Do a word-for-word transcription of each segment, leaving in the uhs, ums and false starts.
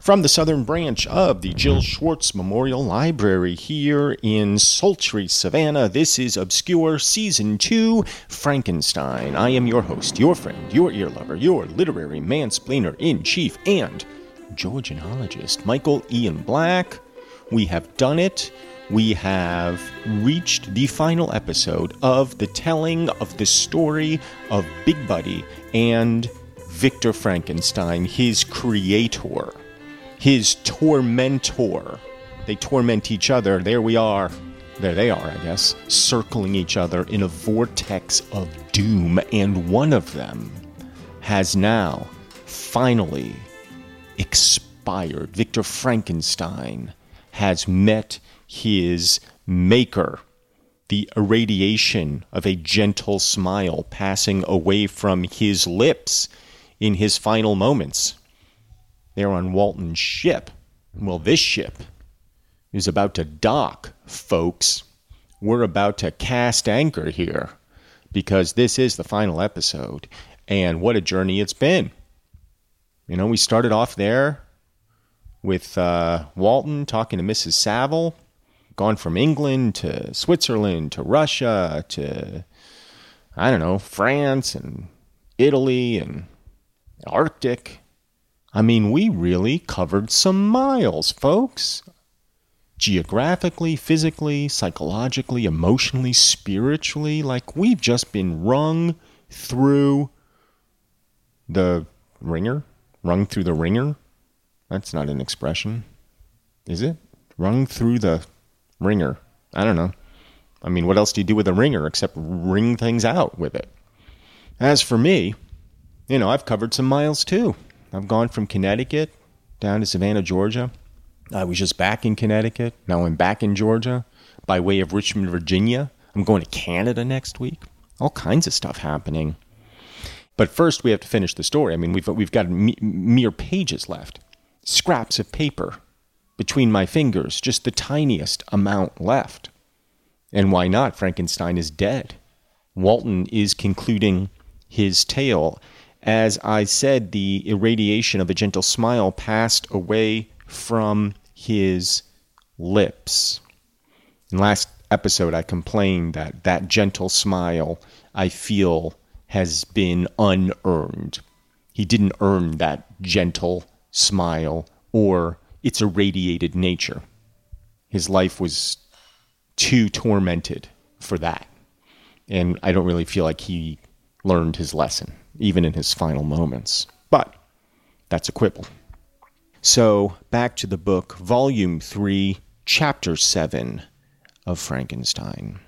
From the southern branch of the Jill Schwartz Memorial Library here in sultry Savannah, this is Obscure Season two, Frankenstein. I am your host, your friend, your ear lover, your literary mansplainer-in-chief, and Georgianologist, Michael Ian Black. We have done it. We have reached the final episode of the telling of the story of Big Buddy and Victor Frankenstein, his creator. His tormentor. They torment each other. There we are. There they are, I guess. Circling each other in a vortex of doom. And one of them has now finally expired. Victor Frankenstein has met his maker. The irradiation of a gentle smile passing away from his lips in his final moments. They're on Walton's ship. Well, this ship is about to dock, folks. We're about to cast anchor here because this is the final episode. And what a journey it's been. You know, we started off there with uh, Walton talking to Missus Saville. Gone from England to Switzerland to Russia to, I don't know, France and Italy and Arctic. I mean, we really covered some miles, folks. Geographically, physically, psychologically, emotionally, spiritually, like we've just been rung through the ringer. Rung through the ringer? That's not an expression. Is it? Rung through the ringer. I don't know. I mean, what else do you do with a ringer except ring things out with it? As for me, you know, I've covered some miles too. I've gone from Connecticut down to Savannah, Georgia. I was just back in Connecticut. Now I'm back in Georgia by way of Richmond, Virginia. I'm going to Canada next week. All kinds of stuff happening. But first, we have to finish the story. I mean, we've we've got me- mere pages left. Scraps of paper between my fingers. Just the tiniest amount left. And why not? Frankenstein is dead. Walton is concluding his tale. As I said, the irradiation of a gentle smile passed away from his lips. In last episode, I complained that that gentle smile, I feel, has been unearned. He didn't earn that gentle smile or its irradiated nature. His life was too tormented for that. And I don't really feel like he learned his lesson, even in his final moments. But that's a quibble. So back to the book, Volume three, Chapter seven of Frankenstein.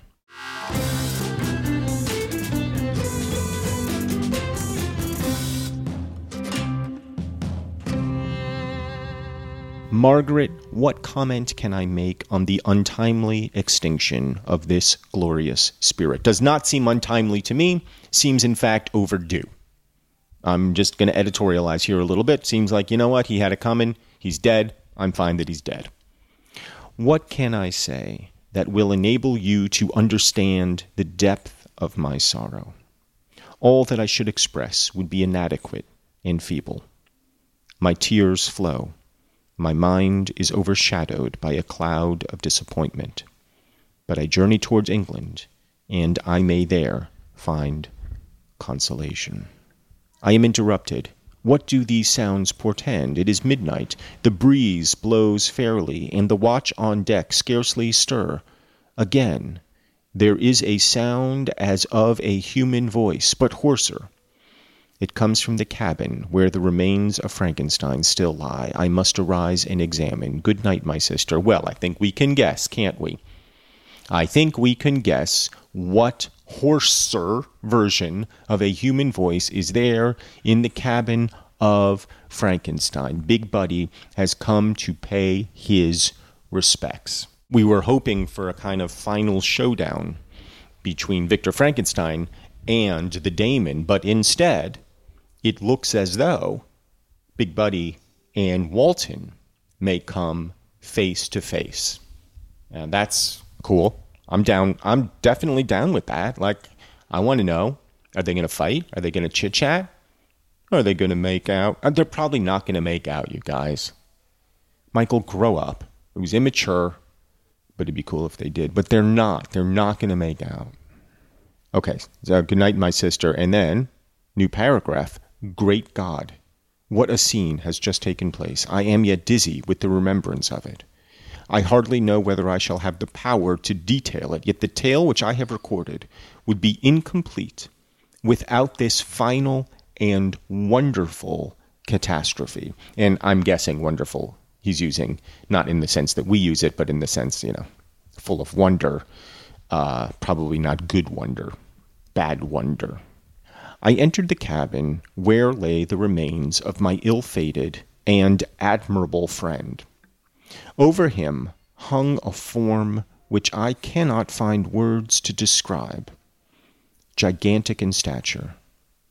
Margaret, what comment can I make on the untimely extinction of this glorious spirit? Does not seem untimely to me, seems in fact overdue. I'm just going to editorialize here a little bit. Seems like, you know what, he had it coming, he's dead, I'm fine that he's dead. What can I say that will enable you to understand the depth of my sorrow? All that I should express would be inadequate and feeble. My tears flow. My mind is overshadowed by a cloud of disappointment. But I journey towards England, and I may there find consolation. I am interrupted. What do these sounds portend? It is midnight. The breeze blows fairly, and the watch on deck scarcely stir. Again, there is a sound as of a human voice, but hoarser. It comes from the cabin, where the remains of Frankenstein still lie. I must arise and examine. Good night, my sister. Well, I think we can guess, can't we? I think we can guess what hoarser version of a human voice is there in the cabin of Frankenstein. Big Buddy has come to pay his respects. We were hoping for a kind of final showdown between Victor Frankenstein and the Daemon, but instead, it looks as though Big Buddy and Walton may come face to face. And that's cool. I'm down. I'm definitely down with that. Like, I want to know, are they going to fight? Are they going to chit-chat? Are they going to make out? They're probably not going to make out, you guys. Michael, grow up. It was immature, but it'd be cool if they did. But they're not. They're not going to make out. Okay, so good night, my sister. And then, new paragraph, great God, what a scene has just taken place. I am yet dizzy with the remembrance of it. I hardly know whether I shall have the power to detail it, yet the tale which I have recorded would be incomplete without this final and wonderful catastrophe. And I'm guessing wonderful he's using, not in the sense that we use it, but in the sense, you know, full of wonder. Uh, probably not good wonder, bad wonder. I entered the cabin where lay the remains of my ill-fated and admirable friend. Over him hung a form which I cannot find words to describe, gigantic in stature,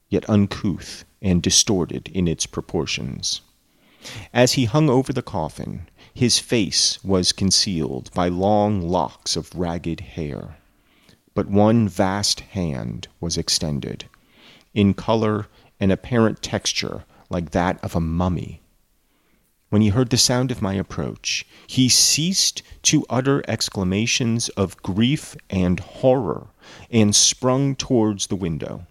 yet uncouth and distorted in its proportions. As he hung over the coffin, his face was concealed by long locks of ragged hair, but one vast hand was extended, in color and apparent texture like that of a mummy. When he heard the sound of my approach, he ceased to utter exclamations of grief and horror, and sprung towards the window.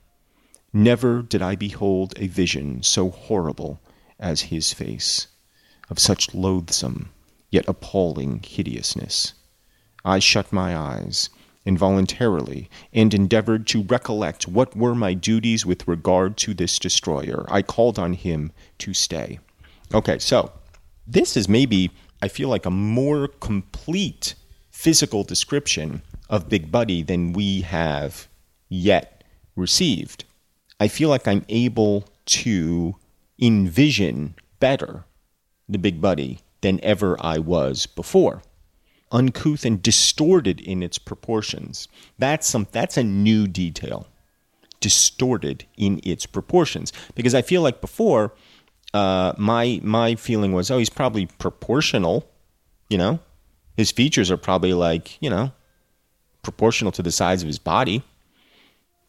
Never did I behold a vision so horrible as his face, of such loathsome yet appalling hideousness. I shut my eyes involuntarily and endeavored to recollect what were my duties with regard to this destroyer. I called on him to stay. Okay, so this is maybe, I feel like, a more complete physical description of Big Buddy than we have yet received. I feel like I'm able to envision better the Big Buddy than ever I was before. Uncouth and distorted in its proportions. That's some. That's a new detail. Distorted in its proportions. Because I feel like before, uh, my my feeling was, oh, he's probably proportional, you know? His features are probably like, you know, proportional to the size of his body.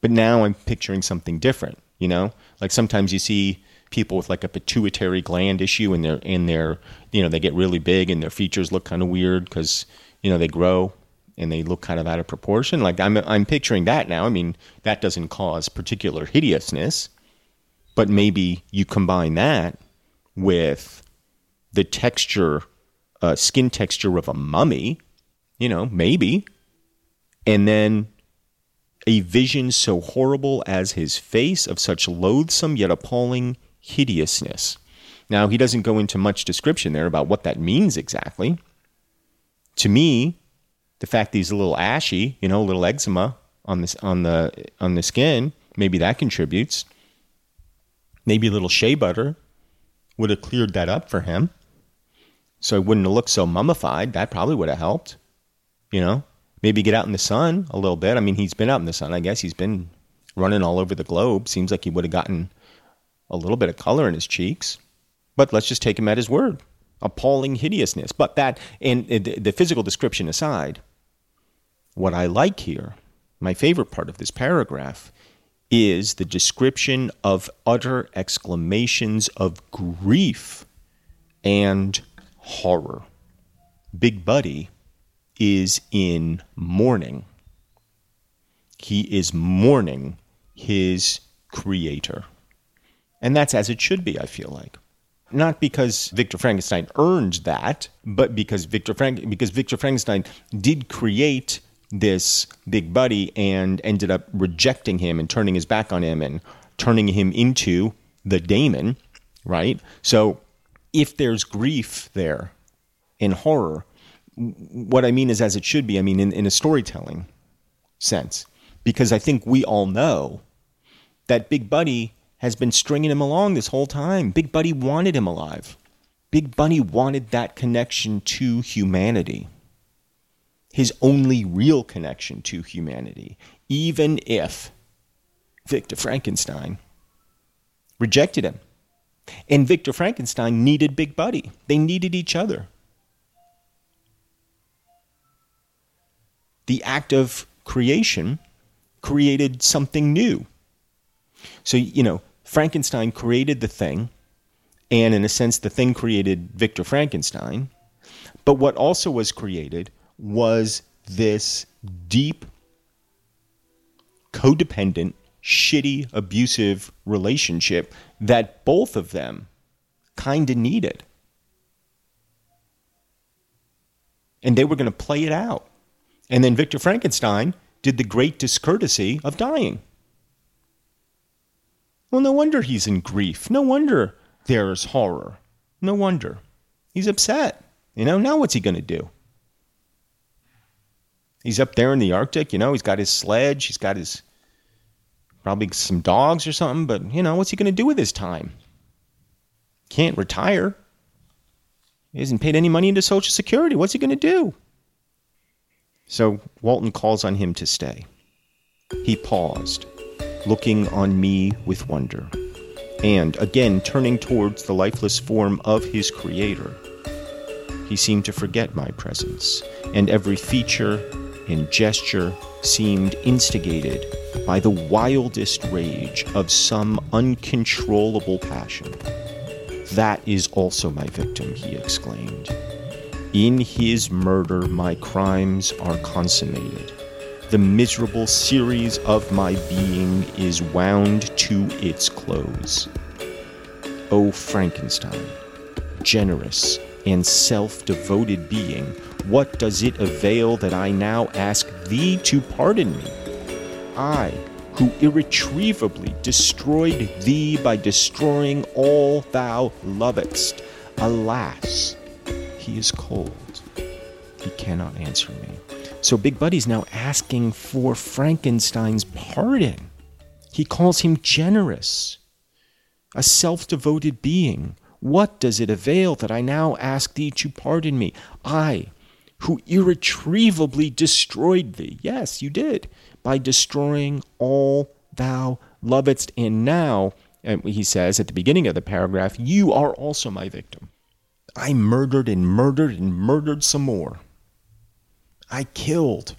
But now I'm picturing something different, you know? Like sometimes you see people with like a pituitary gland issue, and they're in their, you know, they get really big and their features look kind of weird because, you know, they grow and they look kind of out of proportion. Like I'm, I'm picturing that now. I mean, that doesn't cause particular hideousness, but maybe you combine that with the texture, uh, skin texture of a mummy, you know, maybe, and then a vision so horrible as his face, of such loathsome yet appalling hideousness. Now, he doesn't go into much description there about what that means exactly. To me, the fact that he's a little ashy, you know, a little eczema on this on the on the skin, maybe that contributes. Maybe a little shea butter would have cleared that up for him. so it wouldn't have looked so mummified. That probably would have helped, you know? Maybe get out in the sun a little bit. I mean, he's been out in the sun. I guess he's been running all over the globe. Seems like he would have gotten a little bit of color in his cheeks. But let's just take him at his word. Appalling hideousness. But that, and the physical description aside, what I like here, my favorite part of this paragraph, is the description of utter exclamations of grief and horror. Big Buddy is in mourning. He is mourning his creator. And that's as it should be, I feel like. Not because Victor Frankenstein earned that, but because Victor Frank because Victor Frankenstein did create this Big Buddy and ended up rejecting him and turning his back on him and turning him into the daemon, right? So if there's grief there and horror, what I mean is as it should be, I mean in, in a storytelling sense, because I think we all know that Big Buddy has been stringing him along this whole time. Big Buddy wanted him alive. Big Buddy wanted that connection to humanity. His only real connection to humanity, even if Victor Frankenstein rejected him. And Victor Frankenstein needed Big Buddy. They needed each other. The act of creation created something new. So, you know, Frankenstein created the thing, and in a sense, the thing created Victor Frankenstein. But what also was created was this deep, codependent, shitty, abusive relationship that both of them kind of needed. And they were going to play it out. And then Victor Frankenstein did the great discourtesy of dying. Well, no wonder he's in grief. No wonder there's horror. No wonder. He's upset. You know, now what's he going to do? He's up there in the Arctic, you know, he's got his sledge, he's got his, probably some dogs or something, but, you know, what's he going to do with his time? Can't retire. He hasn't paid any money into Social Security. What's he going to do? So Walton calls on him to stay. He paused, looking on me with wonder, and again turning towards the lifeless form of his creator. He seemed to forget my presence, and every feature and gesture seemed instigated by the wildest rage of some uncontrollable passion. "That is also my victim," he exclaimed. "In his murder, my crimes are consummated. The miserable series of my being is wound to its close. O Frankenstein, generous and self-devoted being, what does it avail that I now ask thee to pardon me? I, who irretrievably destroyed thee by destroying all thou lovedst. Alas, he is cold. He cannot answer me." So Big Buddy's now asking for Frankenstein's pardon. He calls him generous, a self-devoted being. "What does it avail that I now ask thee to pardon me? I, who irretrievably destroyed thee," yes, you did, "by destroying all thou lovedst. And now," and he says at the beginning of the paragraph, "you are also my victim. I murdered and murdered and murdered some more. I killed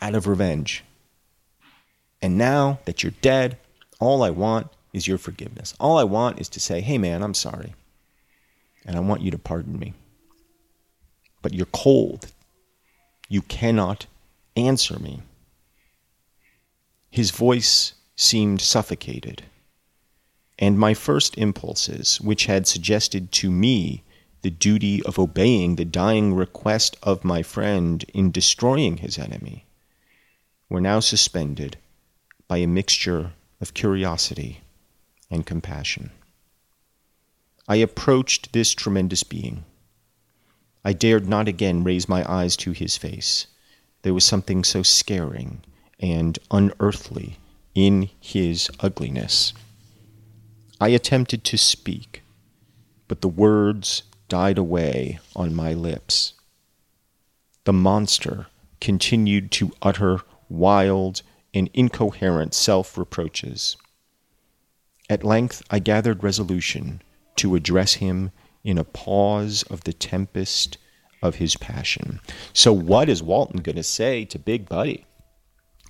out of revenge. And now that you're dead, all I want is your forgiveness. All I want is to say, hey man, I'm sorry. And I want you to pardon me. But you're cold. You cannot answer me." His voice seemed suffocated, and my first impulses, which had suggested to me the duty of obeying the dying request of my friend in destroying his enemy, were now suspended by a mixture of curiosity and compassion. I approached this tremendous being. I dared not again raise my eyes to his face. There was something so scaring and unearthly in his ugliness. I attempted to speak, but the words died away on my lips. The monster continued to utter wild and incoherent self-reproaches. At length I gathered resolution to address him in a pause of the tempest of his passion. So what is Walton going to say to Big Buddy?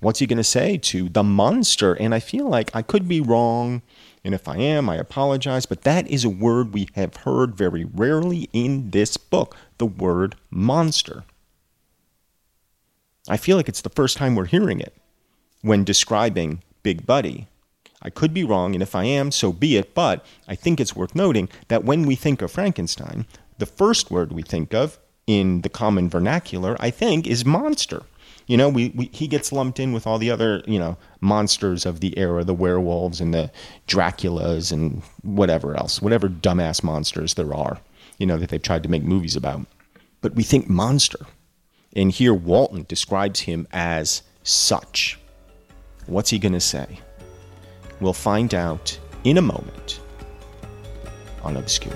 What's he going to say to the monster? And I feel like I could be wrong, and if I am, I apologize, but that is a word we have heard very rarely in this book, the word monster. I feel like it's the first time we're hearing it when describing Big Buddy. I could be wrong, and if I am, so be it, but I think it's worth noting that when we think of Frankenstein, the first word we think of in the common vernacular, I think, is monster. You know, we, we he gets lumped in with all the other, you know, monsters of the era, the werewolves and the Draculas and whatever else, whatever dumbass monsters there are, you know, that they've tried to make movies about. But we think monster. And here Walton describes him as such. What's he going to say? We'll find out in a moment on Obscure.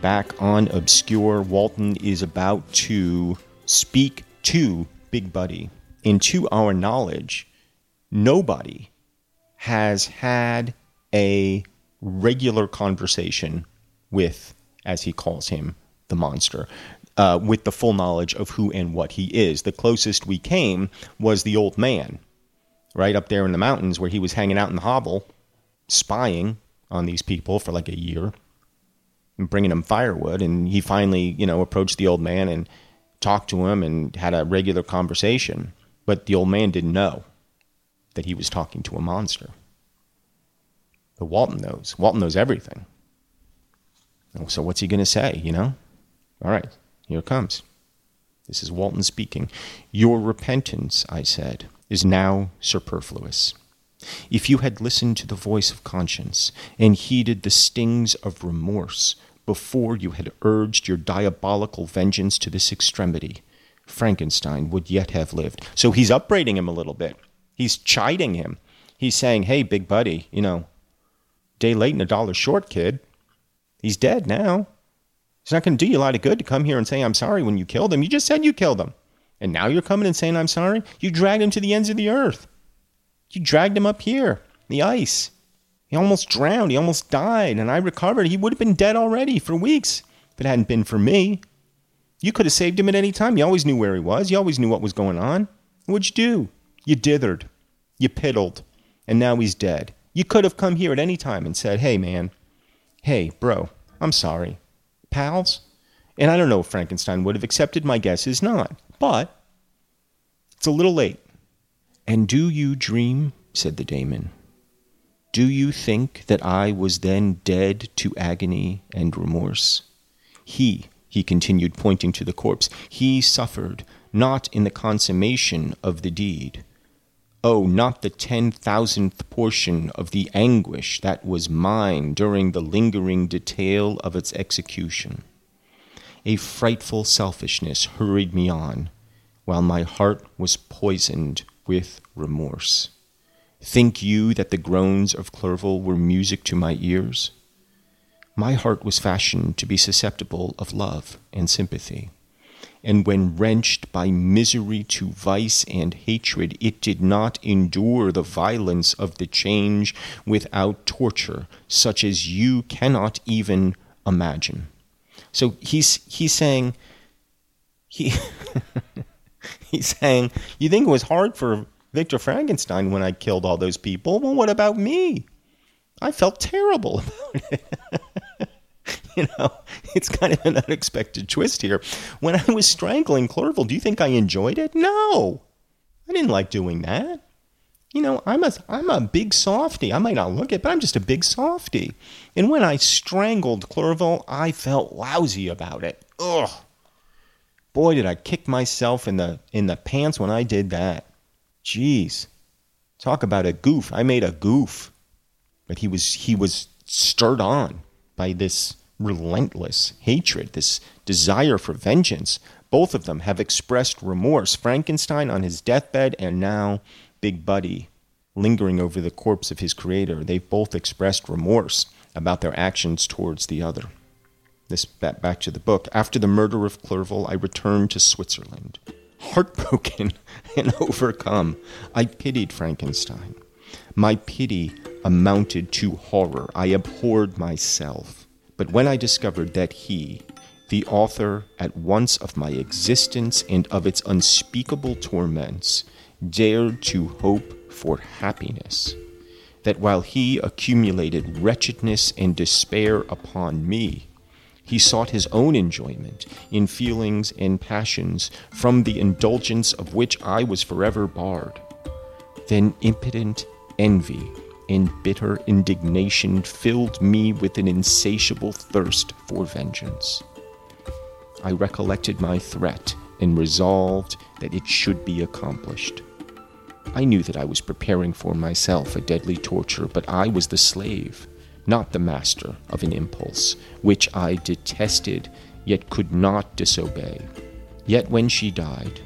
Back on Obscure, Walton is about to speak to Big Buddy. And to our knowledge, nobody has had a regular conversation with, as he calls him, the monster, uh, with the full knowledge of who and what he is. The closest we came was the old man, right up there in the mountains where he was hanging out in the hovel, spying on these people for like a year. Bringing him firewood, and he finally, you know, approached the old man and talked to him and had a regular conversation. But the old man didn't know that he was talking to a monster. But Walton knows. Walton knows everything. So what's he going to say, you know? All right, here it comes. This is Walton speaking. Your repentance, I said, is now superfluous. If you had listened to the voice of conscience and heeded the stings of remorse before you had urged your diabolical vengeance to this extremity, Frankenstein would yet have lived. So he's upbraiding him a little bit. He's chiding him. He's saying, hey, Big Buddy, you know, day late and a dollar short, kid. He's dead now. It's not going to do you a lot of good to come here and say I'm sorry when you killed him. You just said you killed him. And now you're coming and saying I'm sorry? You dragged him to the ends of the earth. You dragged him up here, the ice. He almost drowned. He almost died. And I recovered. He would have been dead already for weeks if it hadn't been for me. You could have saved him at any time. You always knew where he was. You always knew what was going on. What'd you do? You dithered. You piddled. And now he's dead. You could have come here at any time and said, hey, man. Hey, bro. I'm sorry. Pals? And I don't know if Frankenstein would have accepted. My guess is not. But it's a little late. And do you dream, said the daemon, Do you think that I was then dead to agony and remorse? He, he continued, pointing to the corpse, he suffered, not in the consummation of the deed. Oh, not the ten thousandth portion of the anguish that was mine during the lingering detail of its execution. A frightful selfishness hurried me on, while my heart was poisoned with remorse. Think you that the groans of Clerval were music to my ears? My heart was fashioned to be susceptible of love and sympathy, and when wrenched by misery to vice and hatred, it did not endure the violence of the change without torture, such as you cannot even imagine. So he's he's saying, he he's saying, you think it was hard for Victor Frankenstein when I killed all those people? Well, what about me? I felt terrible about it. You know, it's kind of an unexpected twist here. When I was strangling Clerval, do you think I enjoyed it? No, I didn't like doing that. You know, I'm a, I'm a big softy. I might not look it, but I'm just a big softy. And when I strangled Clerval, I felt lousy about it. Ugh. Boy, did I kick myself in the in the pants when I did that. Jeez. Talk about a goof. I made a goof. But he was he was stirred on by this relentless hatred, this desire for vengeance. Both of them have expressed remorse. Frankenstein on his deathbed, and now Big Buddy lingering over the corpse of his creator. They've both expressed remorse about their actions towards the other. This back to the book. After the murder of Clerval, I returned to Switzerland. Heartbroken and overcome, I pitied Frankenstein. My pity amounted to horror. I abhorred myself. But when I discovered that he, the author at once of my existence and of its unspeakable torments, dared to hope for happiness, that while he accumulated wretchedness and despair upon me, he sought his own enjoyment in feelings and passions from the indulgence of which I was forever barred. Then impotent envy and bitter indignation filled me with an insatiable thirst for vengeance. I recollected my threat and resolved that it should be accomplished. I knew that I was preparing for myself a deadly torture, but I was the slave, not the master of an impulse, which I detested, yet could not disobey. Yet when she died,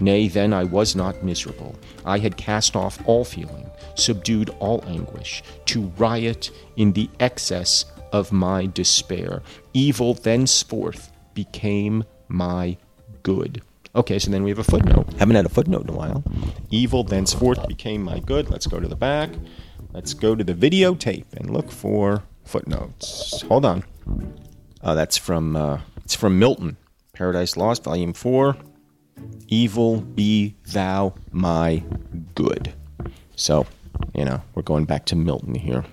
nay, then I was not miserable. I had cast off all feeling, subdued all anguish, to riot in the excess of my despair. Evil thenceforth became my good. Okay, so then we have a footnote. Haven't had a footnote in a while. Evil thenceforth became my good. Let's go to the back. Let's go to the videotape and look for footnotes. Hold on. Uh, that's from uh, it's from Milton, Paradise Lost, Volume four. Evil be thou my good. So, you know, we're going back to Milton here.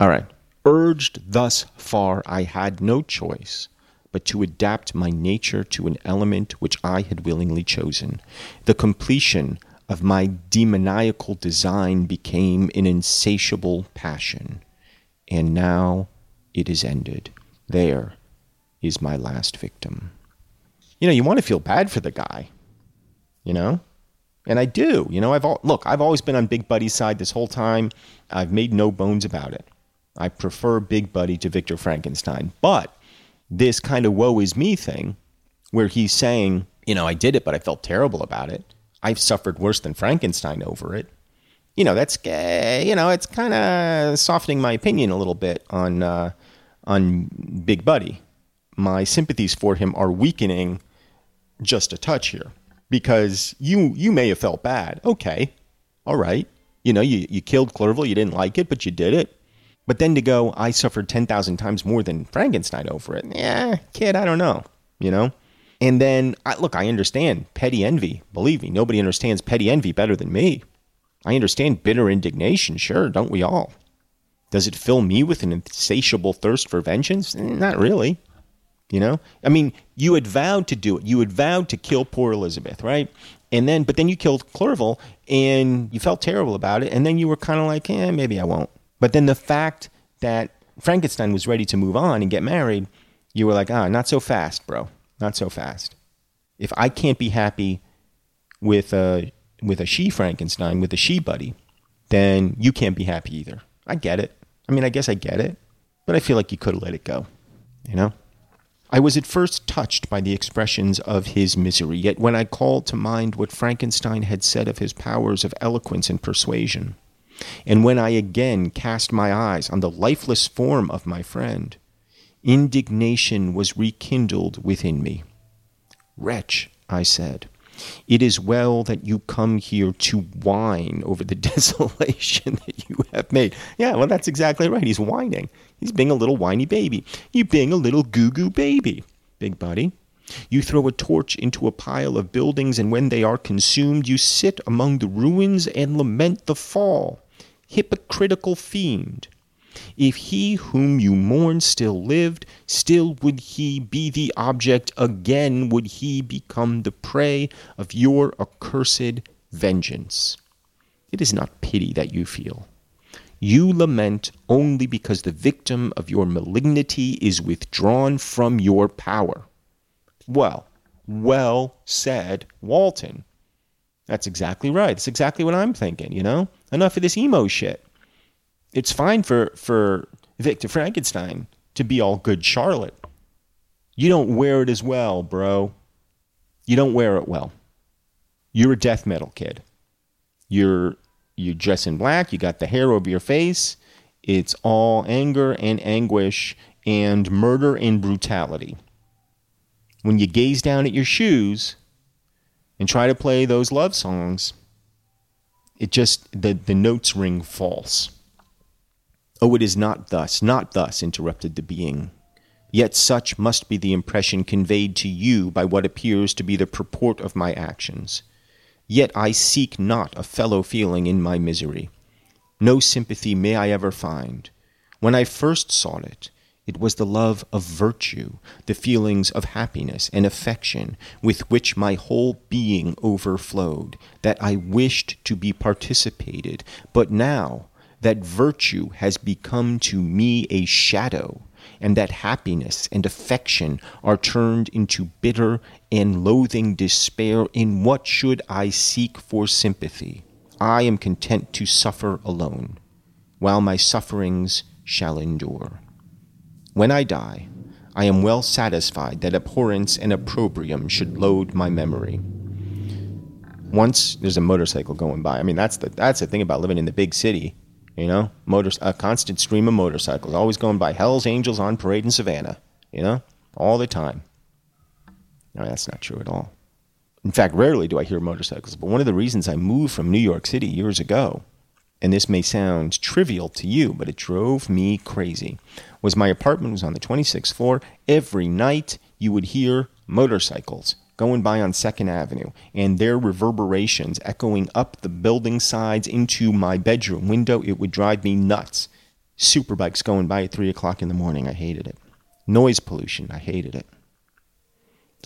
All right. Urged thus far, I had no choice but to adapt my nature to an element which I had willingly chosen. The completion of my demoniacal design became an insatiable passion, and now it is ended. There is my last victim. You know, you want to feel bad for the guy, you know, and I do. You know, I've all, look, I've always been on Big Buddy's side this whole time. I've made no bones about it. I prefer Big Buddy to Victor Frankenstein, but this kind of woe is me thing, where he's saying, you know, I did it, but I felt terrible about it. I've suffered worse than Frankenstein over it. You know, that's, uh, you know, it's kind of softening my opinion a little bit on uh, on Big Buddy. My sympathies for him are weakening just a touch here, because you you may have felt bad. Okay, all right. You know, you, you killed Clerval. You didn't like it, but you did it. But then to go, I suffered ten thousand times more than Frankenstein over it. Yeah, kid, I don't know, you know. And then, I, look, I understand petty envy. Believe me, nobody understands petty envy better than me. I understand bitter indignation, sure, don't we all? Does it fill me with an insatiable thirst for vengeance? Not really, you know? I mean, you had vowed to do it. You had vowed to kill poor Elizabeth, right? And then, but then you killed Clerval, and you felt terrible about it, and then you were kind of like, eh, maybe I won't. But then the fact that Frankenstein was ready to move on and get married, you were like, ah, not so fast, bro. Not so fast. If I can't be happy with a, with a she Frankenstein, with a she buddy, then you can't be happy either. I get it. I mean, I guess I get it, but I feel like you could have let it go, you know? I was at first touched by the expressions of his misery, yet when I called to mind what Frankenstein had said of his powers of eloquence and persuasion, and when I again cast my eyes on the lifeless form of my friend, indignation was rekindled within me. Wretch, I said, it is well that you come here to whine over the desolation that you have made. Yeah, well, that's exactly right. He's whining. He's being a little whiny baby. You're being a little goo-goo baby, big buddy. You throw a torch into a pile of buildings, and when they are consumed, you sit among the ruins and lament the fall. Hypocritical fiend. If he whom you mourn still lived, still would he be the object, again would he become the prey of your accursed vengeance. It is not pity that you feel. You lament only because the victim of your malignity is withdrawn from your power. Well, well said, Walton. That's exactly right. That's exactly what I'm thinking, you know? Enough of this emo shit. It's fine for, for Victor Frankenstein to be all good Charlotte. You don't wear it as well, bro. You don't wear it well. You're a death metal kid. You're you dress in black. You got the hair over your face. It's all anger and anguish and murder and brutality. When you gaze down at your shoes and try to play those love songs, it just, the, the notes ring false. Oh, it is not thus, not thus, interrupted the being. Yet such must be the impression conveyed to you by what appears to be the purport of my actions. Yet I seek not a fellow feeling in my misery. No sympathy may I ever find. When I first sought it, it was the love of virtue, the feelings of happiness and affection with which my whole being overflowed, that I wished to be participated, but now that virtue has become to me a shadow, and that happiness and affection are turned into bitter and loathing despair. In what should I seek for sympathy? I am content to suffer alone, while my sufferings shall endure. When I die, I am well satisfied that abhorrence and opprobrium should load my memory. Once there's a motorcycle going by. I mean, that's the that's the thing about living in the big city. You know, motor, a constant stream of motorcycles, always going by. Hell's Angels on parade in Savannah, you know, all the time. No, that's not true at all. In fact, rarely do I hear motorcycles. But one of the reasons I moved from New York City years ago, and this may sound trivial to you, but it drove me crazy, was my apartment was on the twenty-sixth floor. Every night you would hear motorcycles going by on Second Avenue, and their reverberations echoing up the building sides into my bedroom window. It would drive me nuts. Superbikes going by at three o'clock in the morning. I hated it. Noise pollution. I hated it.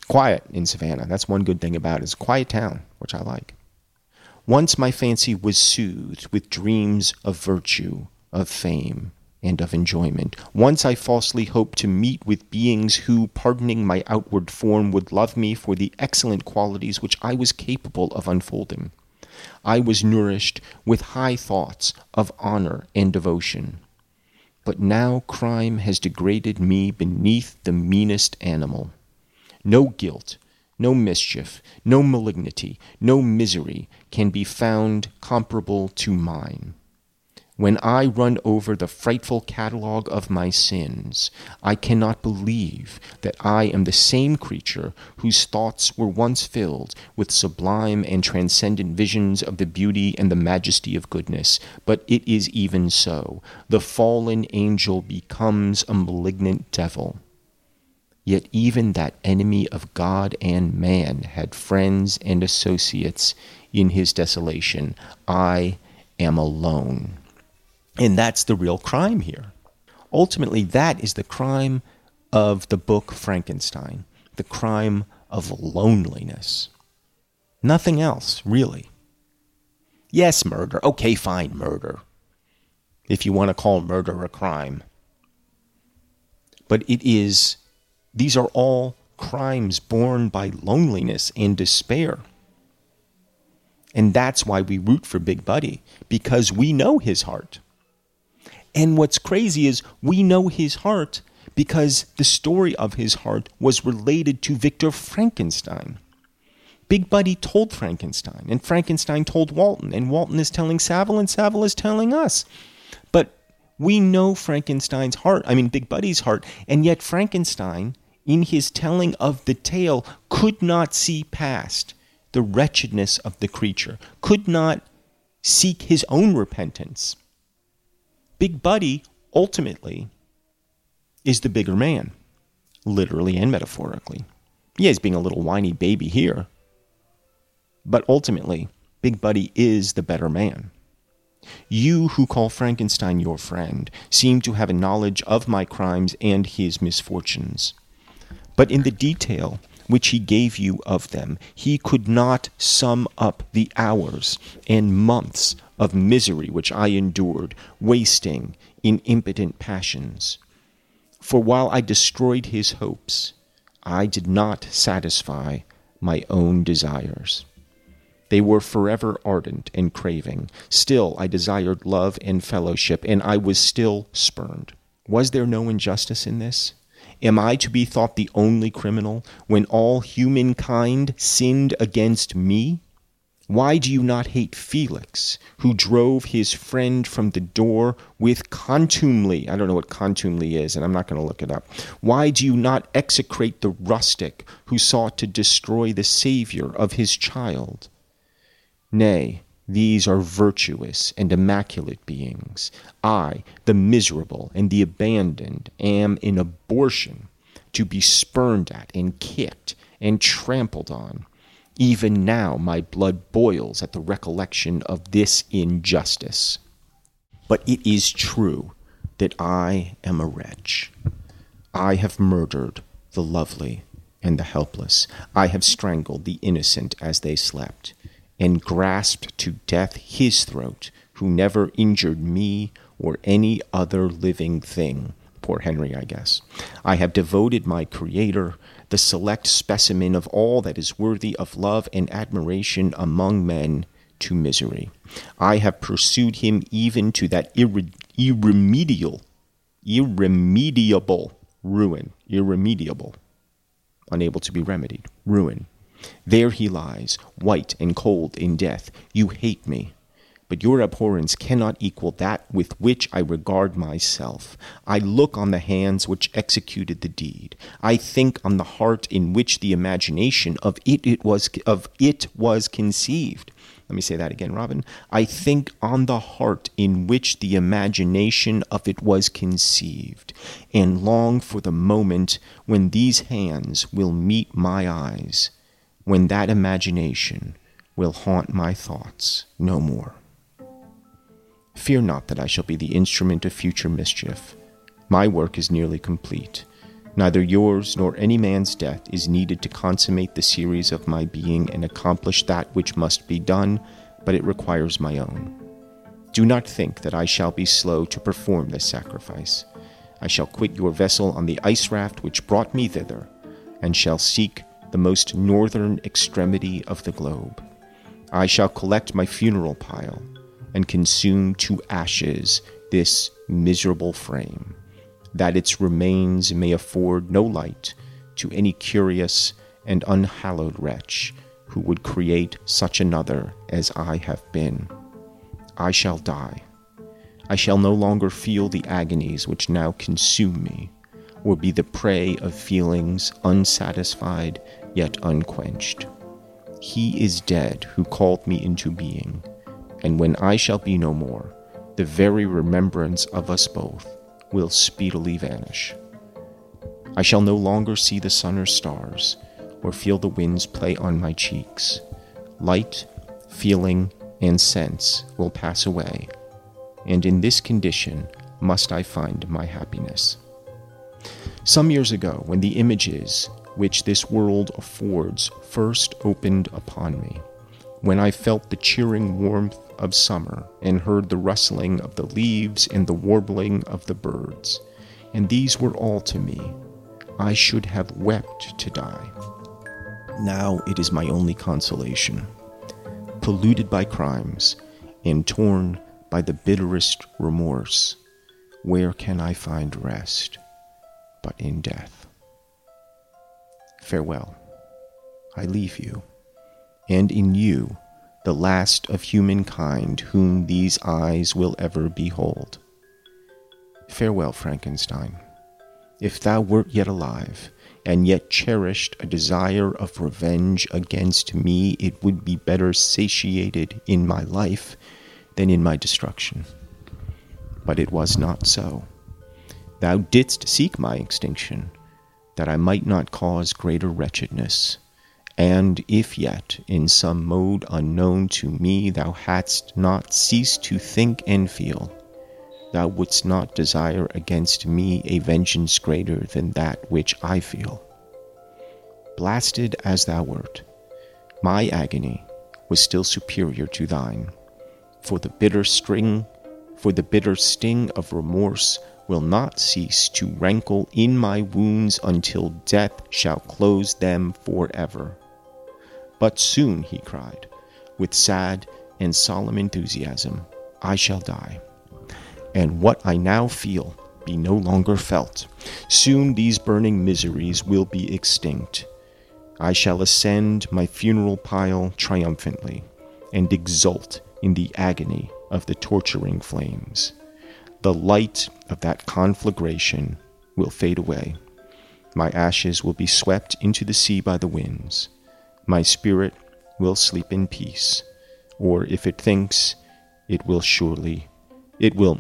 Quiet in Savannah. That's one good thing about it. It's a quiet town, which I like. Once my fancy was soothed with dreams of virtue, of fame, and of enjoyment. Once I falsely hoped to meet with beings who, pardoning my outward form, would love me for the excellent qualities which I was capable of unfolding. I was nourished with high thoughts of honor and devotion. But now crime has degraded me beneath the meanest animal. No guilt, no mischief, no malignity, no misery can be found comparable to mine. When I run over the frightful catalogue of my sins, I cannot believe that I am the same creature whose thoughts were once filled with sublime and transcendent visions of the beauty and the majesty of goodness. But it is even so. The fallen angel becomes a malignant devil. Yet even that enemy of God and man had friends and associates in his desolation. I am alone. And that's the real crime here. Ultimately, that is the crime of the book Frankenstein, the crime of loneliness. Nothing else, really. Yes, murder. Okay, fine, murder. if you want to call murder a crime. But it is, these are all crimes born by loneliness and despair. And that's why we root for Big Buddy, because we know his heart. And what's crazy is we know his heart because the story of his heart was related to Victor Frankenstein. Big Buddy told Frankenstein, and Frankenstein told Walton, and Walton is telling Saville, and Saville is telling us. But we know Frankenstein's heart, I mean Big Buddy's heart, and yet Frankenstein, in his telling of the tale, could not see past the wretchedness of the creature, could not seek his own repentance. Big Buddy, ultimately, is the bigger man, literally and metaphorically. Yeah, he's being a little whiny baby here, but ultimately, Big Buddy is the better man. You who call Frankenstein your friend seem to have a knowledge of my crimes and his misfortunes. But in the detail which he gave you of them, he could not sum up the hours and months of misery which I endured, wasting in impotent passions. For while I destroyed his hopes, I did not satisfy my own desires. They were forever ardent and craving. Still, I desired love and fellowship, and I was still spurned. Was there no injustice in this? Am I to be thought the only criminal when all humankind sinned against me? Why do you not hate Felix, who drove his friend from the door with contumely? I don't know what contumely is, and I'm not going to look it up. Why do you not execrate the rustic who sought to destroy the savior of his child? Nay, these are virtuous and immaculate beings. I, the miserable and the abandoned, am in abortion, to be spurned at and kicked and trampled on. Even now my blood boils at the recollection of this injustice. But it is true that I am a wretch. I have murdered the lovely and the helpless. I have strangled the innocent as they slept, and grasped to death his throat, who never injured me or any other living thing. Poor Henry, I guess. I have devoted my creator, the select specimen of all that is worthy of love and admiration among men, to misery. I have pursued him even to that irre- irremediable, irremediable ruin, irremediable, unable to be remedied, ruin. There he lies, white and cold in death. You hate me, but your abhorrence cannot equal that with which I regard myself. I look on the hands which executed the deed. I think on the heart in which the imagination of it, it was of it was conceived. Let me say that again, Robin. I think on the heart in which the imagination of it was conceived, and long for the moment when these hands will meet my eyes, when that imagination will haunt my thoughts no more. Fear not that I shall be the instrument of future mischief. My work is nearly complete. Neither yours nor any man's death is needed to consummate the series of my being and accomplish that which must be done, but it requires my own. Do not think that I shall be slow to perform this sacrifice. I shall quit your vessel on the ice raft which brought me thither, and shall seek the most northern extremity of the globe. I shall collect my funeral pile and consume to ashes this miserable frame, that its remains may afford no light to any curious and unhallowed wretch who would create such another as I have been. I shall die. I shall no longer feel the agonies which now consume me, or be the prey of feelings unsatisfied yet unquenched. He is dead who called me into being, and when I shall be no more, the very remembrance of us both will speedily vanish. I shall no longer see the sun or stars, or feel the winds play on my cheeks. Light, feeling, and sense will pass away, and in this condition must I find my happiness. Some years ago, when the images which this world affords first opened upon me, when I felt the cheering warmth of summer, and heard the rustling of the leaves and the warbling of the birds. And these were all to me. I should have wept to die. Now it is my only consolation. Polluted by crimes, and torn by the bitterest remorse, where can I find rest but in death? Farewell. I leave you, and in you the last of humankind whom these eyes will ever behold. Farewell, Frankenstein. If thou wert yet alive, and yet cherished a desire of revenge against me, it would be better satiated in my life than in my destruction. But it was not so. Thou didst seek my extinction, that I might not cause greater wretchedness. And if yet, in some mode unknown to me, thou hadst not ceased to think and feel, thou wouldst not desire against me a vengeance greater than that which I feel. Blasted as thou wert, my agony was still superior to thine, for the bitter sting, for the bitter sting of remorse will not cease to rankle in my wounds until death shall close them forever. But soon, he cried, with sad and solemn enthusiasm, I shall die. And what I now feel be no longer felt. Soon these burning miseries will be extinct. I shall ascend my funeral pile triumphantly, and exult in the agony of the torturing flames. The light of that conflagration will fade away. My ashes will be swept into the sea by the winds. My spirit will sleep in peace, or if it thinks, it will surely, it will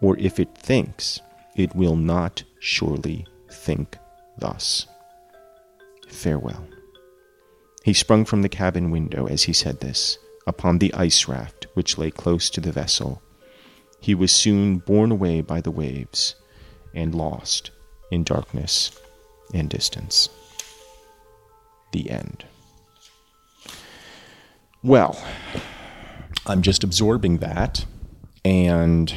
Or if it thinks, it will not surely think thus. Farewell. He sprung from the cabin window as he said this, upon the ice raft which lay close to the vessel. He was soon borne away by the waves, and lost in darkness and distance. The end. Well, I'm just absorbing that, and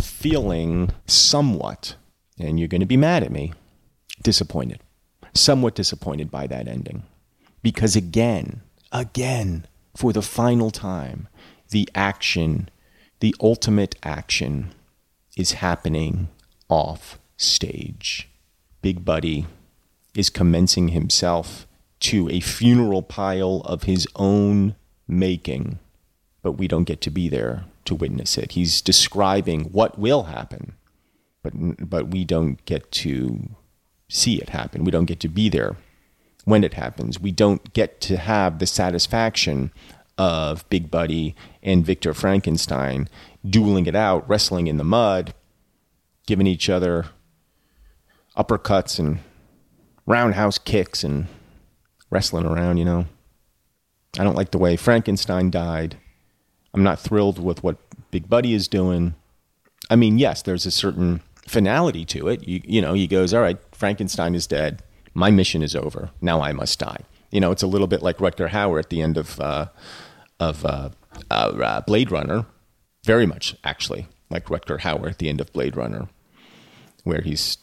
feeling somewhat, and you're going to be mad at me, disappointed. Somewhat disappointed by that ending. Because again, again, for the final time, the action, the ultimate action, is happening off stage. Big Buddy is commencing himself to a funeral pile of his own making, but we don't get to be there to witness it. He's describing what will happen, but but we don't get to see it happen. We don't get to be there when it happens. We don't get to have the satisfaction of Big Buddy and Victor Frankenstein dueling it out, wrestling in the mud, giving each other uppercuts and roundhouse kicks and wrestling around, you know. I don't like the way Frankenstein died. I'm not thrilled with what Big Buddy is doing. I mean, yes, there's a certain finality to it. You, you know, he goes, all right, Frankenstein is dead. My mission is over. Now I must die. You know, it's a little bit like Rutger Hauer at the end of uh, of uh, uh, uh, Blade Runner. Very much, actually, like Rutger Hauer at the end of Blade Runner, where he's,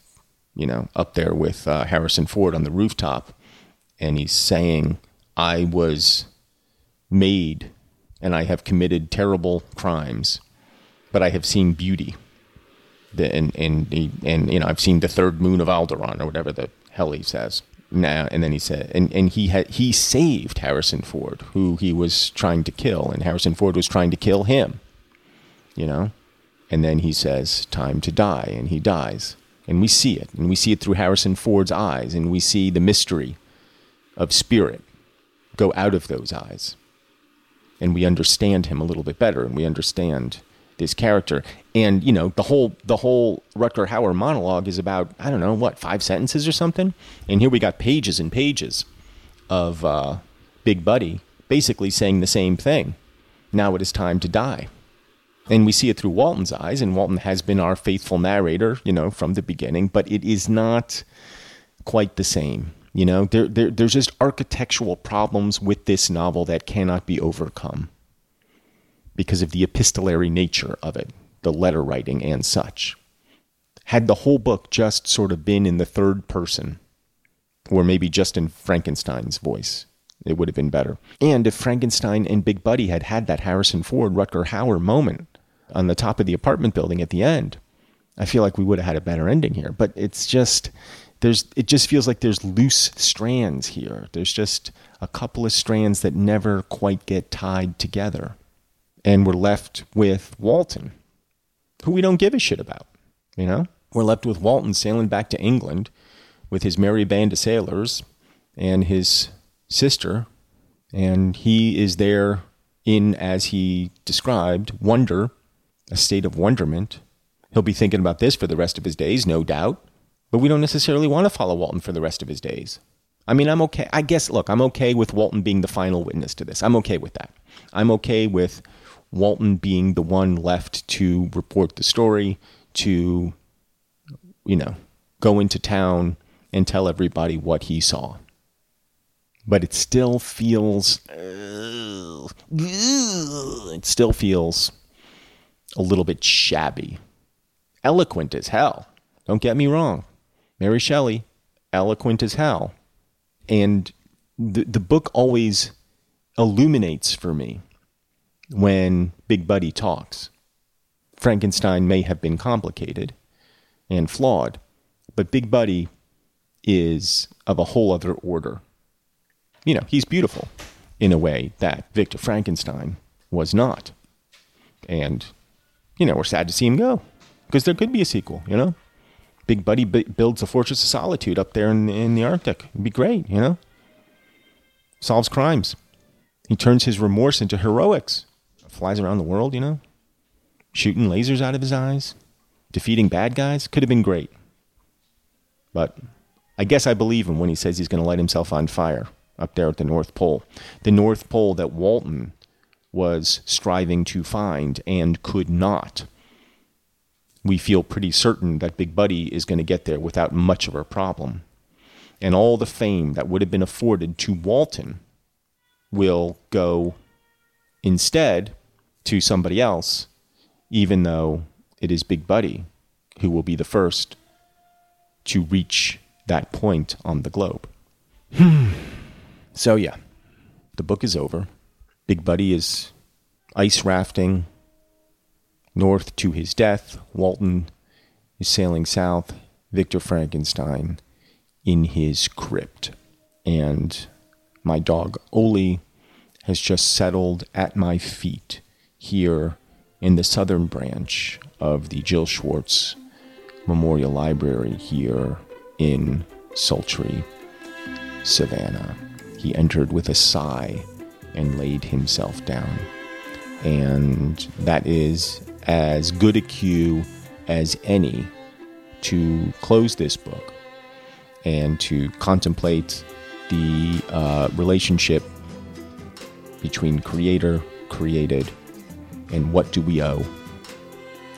you know, up there with uh, Harrison Ford on the rooftop, and he's saying, I was made, and I have committed terrible crimes, but I have seen beauty. The, and, and, and, you know, I've seen the third moon of Alderaan, or whatever the hell he says. Now, and then he said, and, and he had, he saved Harrison Ford, who he was trying to kill, and Harrison Ford was trying to kill him, you know? And then he says, time to die, and he dies. And we see it, and we see it through Harrison Ford's eyes, and we see the mystery of spirit go out of those eyes. And we understand him a little bit better, and we understand this character. And, you know, the whole the whole Rutger Hauer monologue is about, I don't know, what, five sentences or something? And here we got pages and pages of uh, Big Buddy basically saying the same thing. Now it is time to die. And we see it through Walton's eyes, and Walton has been our faithful narrator, you know, from the beginning, but it is not quite the same. You know, there, there, there's just architectural problems with this novel that cannot be overcome. because of the epistolary nature of it, the letter writing and such. Had the whole book just sort of been in the third person, or maybe just in Frankenstein's voice, it would have been better. And if Frankenstein and Big Buddy had had that Harrison Ford, Rutger Hauer moment on the top of the apartment building at the end, I feel like we would have had a better ending here. But it's just, there's, it just feels like there's loose strands here. There's just a couple of strands that never quite get tied together. And we're left with Walton, who we don't give a shit about, you know? We're left with Walton sailing back to England with his merry band of sailors and his sister, and he is there in, as he described, wonder, a state of wonderment. He'll be thinking about this for the rest of his days, no doubt, but we don't necessarily want to follow Walton for the rest of his days. I mean, I'm okay. I guess, look, I'm okay with Walton being the final witness to this. I'm okay with that. I'm okay with Walton being the one left to report the story, to, you know, go into town and tell everybody what he saw. But it still feels, uh, it still feels a little bit shabby. Eloquent as hell. Don't get me wrong. Mary Shelley, eloquent as hell. And the the book always illuminates for me when Big Buddy talks. Frankenstein may have been complicated and flawed, but Big Buddy is of a whole other order. You know, he's beautiful in a way that Victor Frankenstein was not. And, you know, we're sad to see him go because there could be a sequel, you know. Big Buddy b- builds a fortress of solitude up there in, in the Arctic. It'd be great, you know. Solves crimes. He turns his remorse into heroics. Flies around the world, you know. Shooting lasers out of his eyes. Defeating bad guys. Could have been great. But I guess I believe him when he says he's going to light himself on fire up there at the North Pole. The North Pole that Walton was striving to find and could not. We feel pretty certain that Big Buddy is going to get there without much of a problem. And all the fame that would have been afforded to Walton will go instead to somebody else, even though it is Big Buddy who will be the first to reach that point on the globe. Hmm. So yeah, the book is over. Big Buddy is ice rafting north to his death. Walton is sailing south. Victor Frankenstein in his crypt. And my dog Oli has just settled at my feet here in the southern branch of the Jill Schwartz Memorial Library here in Sultry, Savannah. He entered with a sigh and laid himself down. And that is as good a cue as any to close this book and to contemplate the uh, relationship between creator, created, and what do we owe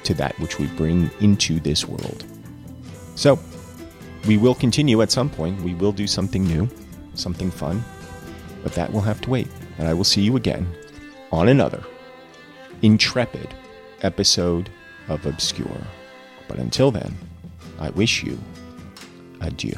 to that which we bring into this world. So we will continue at some point. We will do something new. Something fun, but that will have to wait. And I will see you again on another intrepid episode of Obscure. But until then, I wish you adieu.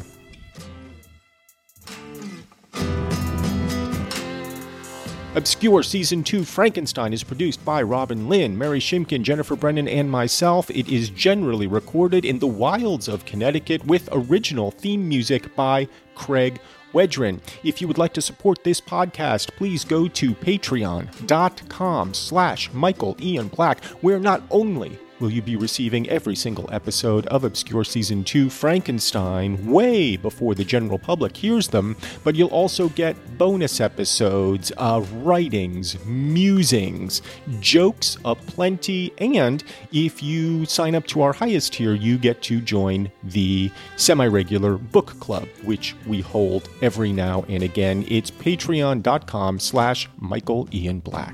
Obscure Season two Frankenstein is produced by Robin Lynn, Mary Shimkin, Jennifer Brennan, and myself. It is generally recorded in the wilds of Connecticut with original theme music by Craig Wedrin. If you would like to support this podcast, please go to patreon.com slash Michael Ian Black, where not only will you be receiving every single episode of Obscure Season two Frankenstein way before the general public hears them, but you'll also get bonus episodes, uh, writings, musings, jokes aplenty, and if you sign up to our highest tier, you get to join the semi-regular book club, which we hold every now and again. It's patreon.com slash Michael Ian Black.